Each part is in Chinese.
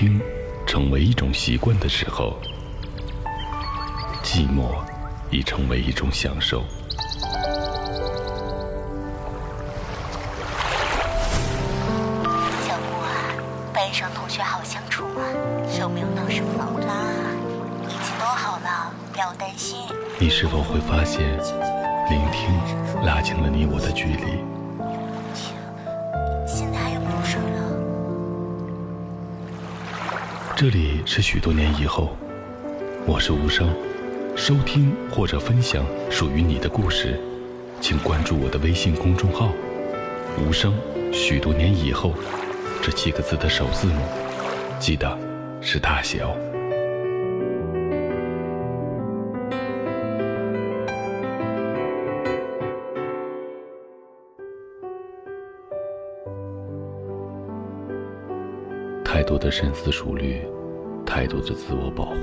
听成为一种习惯的时候，寂寞已成为一种享受。小顾啊，班上同学好相处啊，有没有闹什么矛盾啊？一切都好了，不要担心。你是否会发现，聆听拉近了你我的距离？现在还有没有事了？这里是许多年以后，我是无声。收听或者分享属于你的故事，请关注我的微信公众号无声许多年以后，这7个字的首字母记得是大写哦。太多的深思熟虑，太多的自我保护，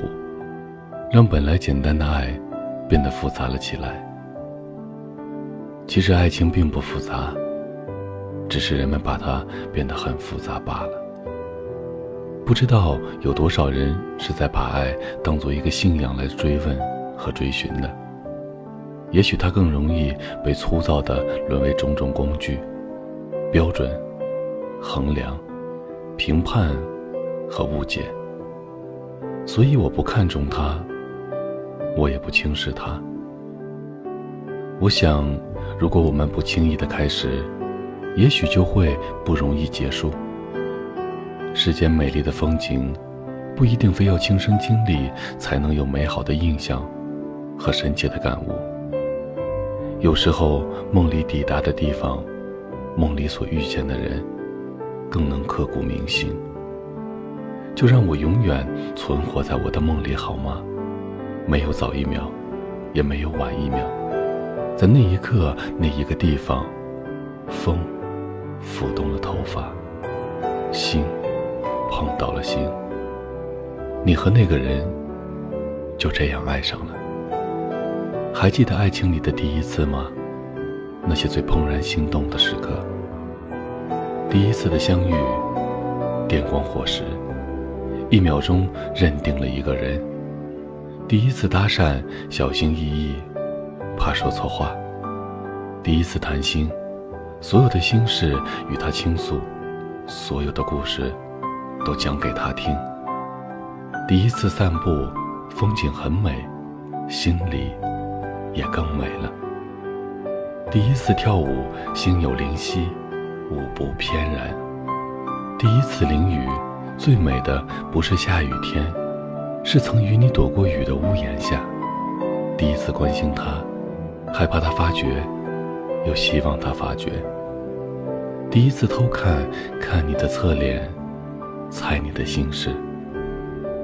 让本来简单的爱变得复杂了起来。其实爱情并不复杂，只是人们把它变得很复杂罢了。不知道有多少人是在把爱当作一个信仰来追问和追寻的。也许它更容易被粗糙地沦为种种工具、标准、衡量、评判和误解。所以我不看重它，我也不轻视它。我想，如果我们不轻易的开始，也许就会不容易结束。世间美丽的风景，不一定非要亲身经历才能有美好的印象和深切的感悟。有时候，梦里抵达的地方，梦里所遇见的人，更能刻骨铭心。就让我永远存活在我的梦里好吗？没有早一秒，也没有晚一秒，在那一刻，那一个地方，风拂动了头发，心碰到了心，你和那个人就这样爱上了。还记得爱情里的第一次吗？那些最怦然心动的时刻，第一次的相遇，电光火石，1秒钟认定了一个人。第一次搭讪，小心翼翼，怕说错话。第一次谈心，所有的心事与他倾诉，所有的故事都讲给他听。第一次散步，风景很美，心里也更美了。第一次跳舞，心有灵犀，舞步翩然。第一次淋雨，最美的不是下雨天，是曾与你躲过雨的屋檐下。第一次关心他，害怕他发觉，又希望他发觉。第一次偷看，看你的侧脸，猜你的心事。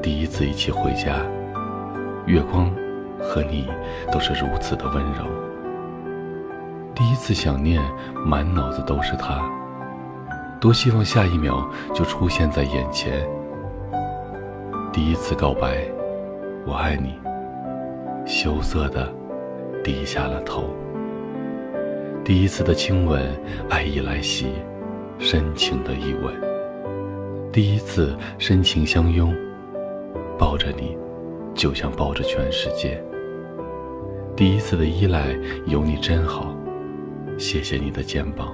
第一次一起回家，月光和你都是如此的温柔。第一次想念，满脑子都是他，多希望下一秒就出现在眼前。第一次告白，我爱你，羞涩地低下了头。第一次的亲吻，爱意来袭，深情的一吻。第一次深情相拥，抱着你，就像抱着全世界。第一次的依赖，有你真好，谢谢你的肩膀。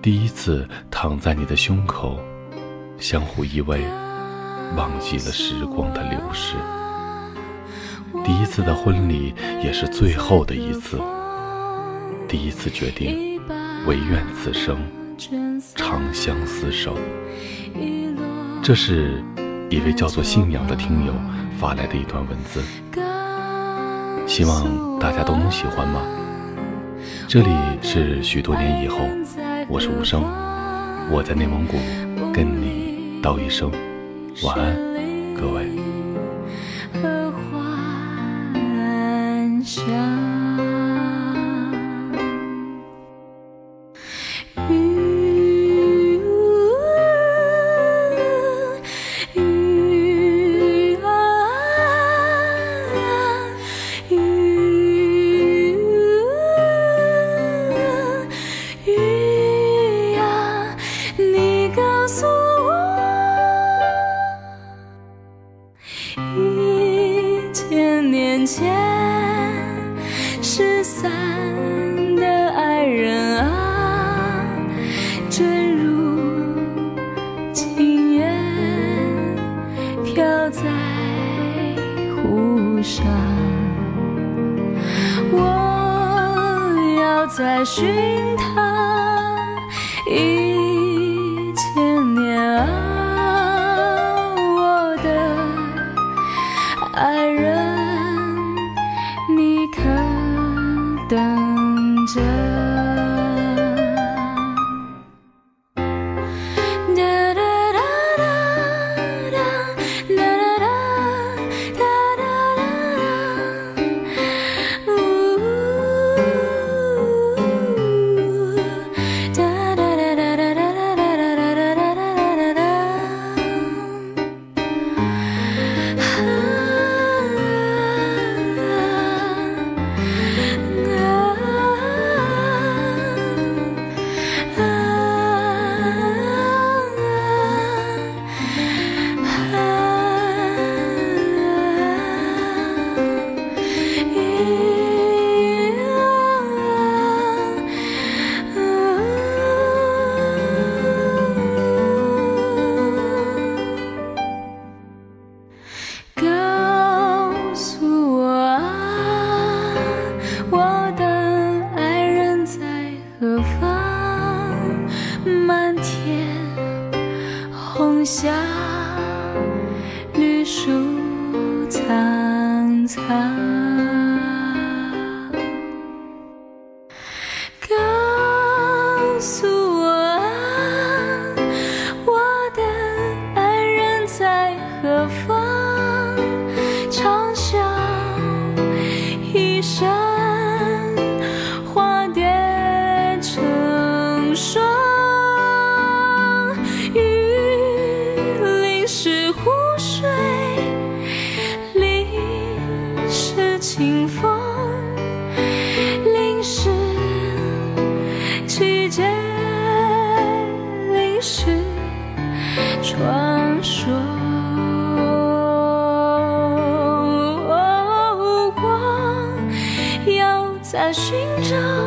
第一次躺在你的胸口，相互依偎，忘记了时光的流逝。第一次的婚礼，也是最后的一次。第一次决定，唯愿此生长相厮守。这是一位叫做信仰的听友发来的一段文字，希望大家都能喜欢吧。这里是许多年以后，我是无声，我在内蒙古跟你道一声晚安，各位。和幻想告诉我。间失散的爱人啊，坠入情缘，飘在湖上。我要再寻他1,000年啊，我的爱人，你可等着？红霞绿树苍苍，告诉我啊，我的爱人在何方？长啸一声，花蝶成双。清风淋湿季节，淋湿传说。我要再寻找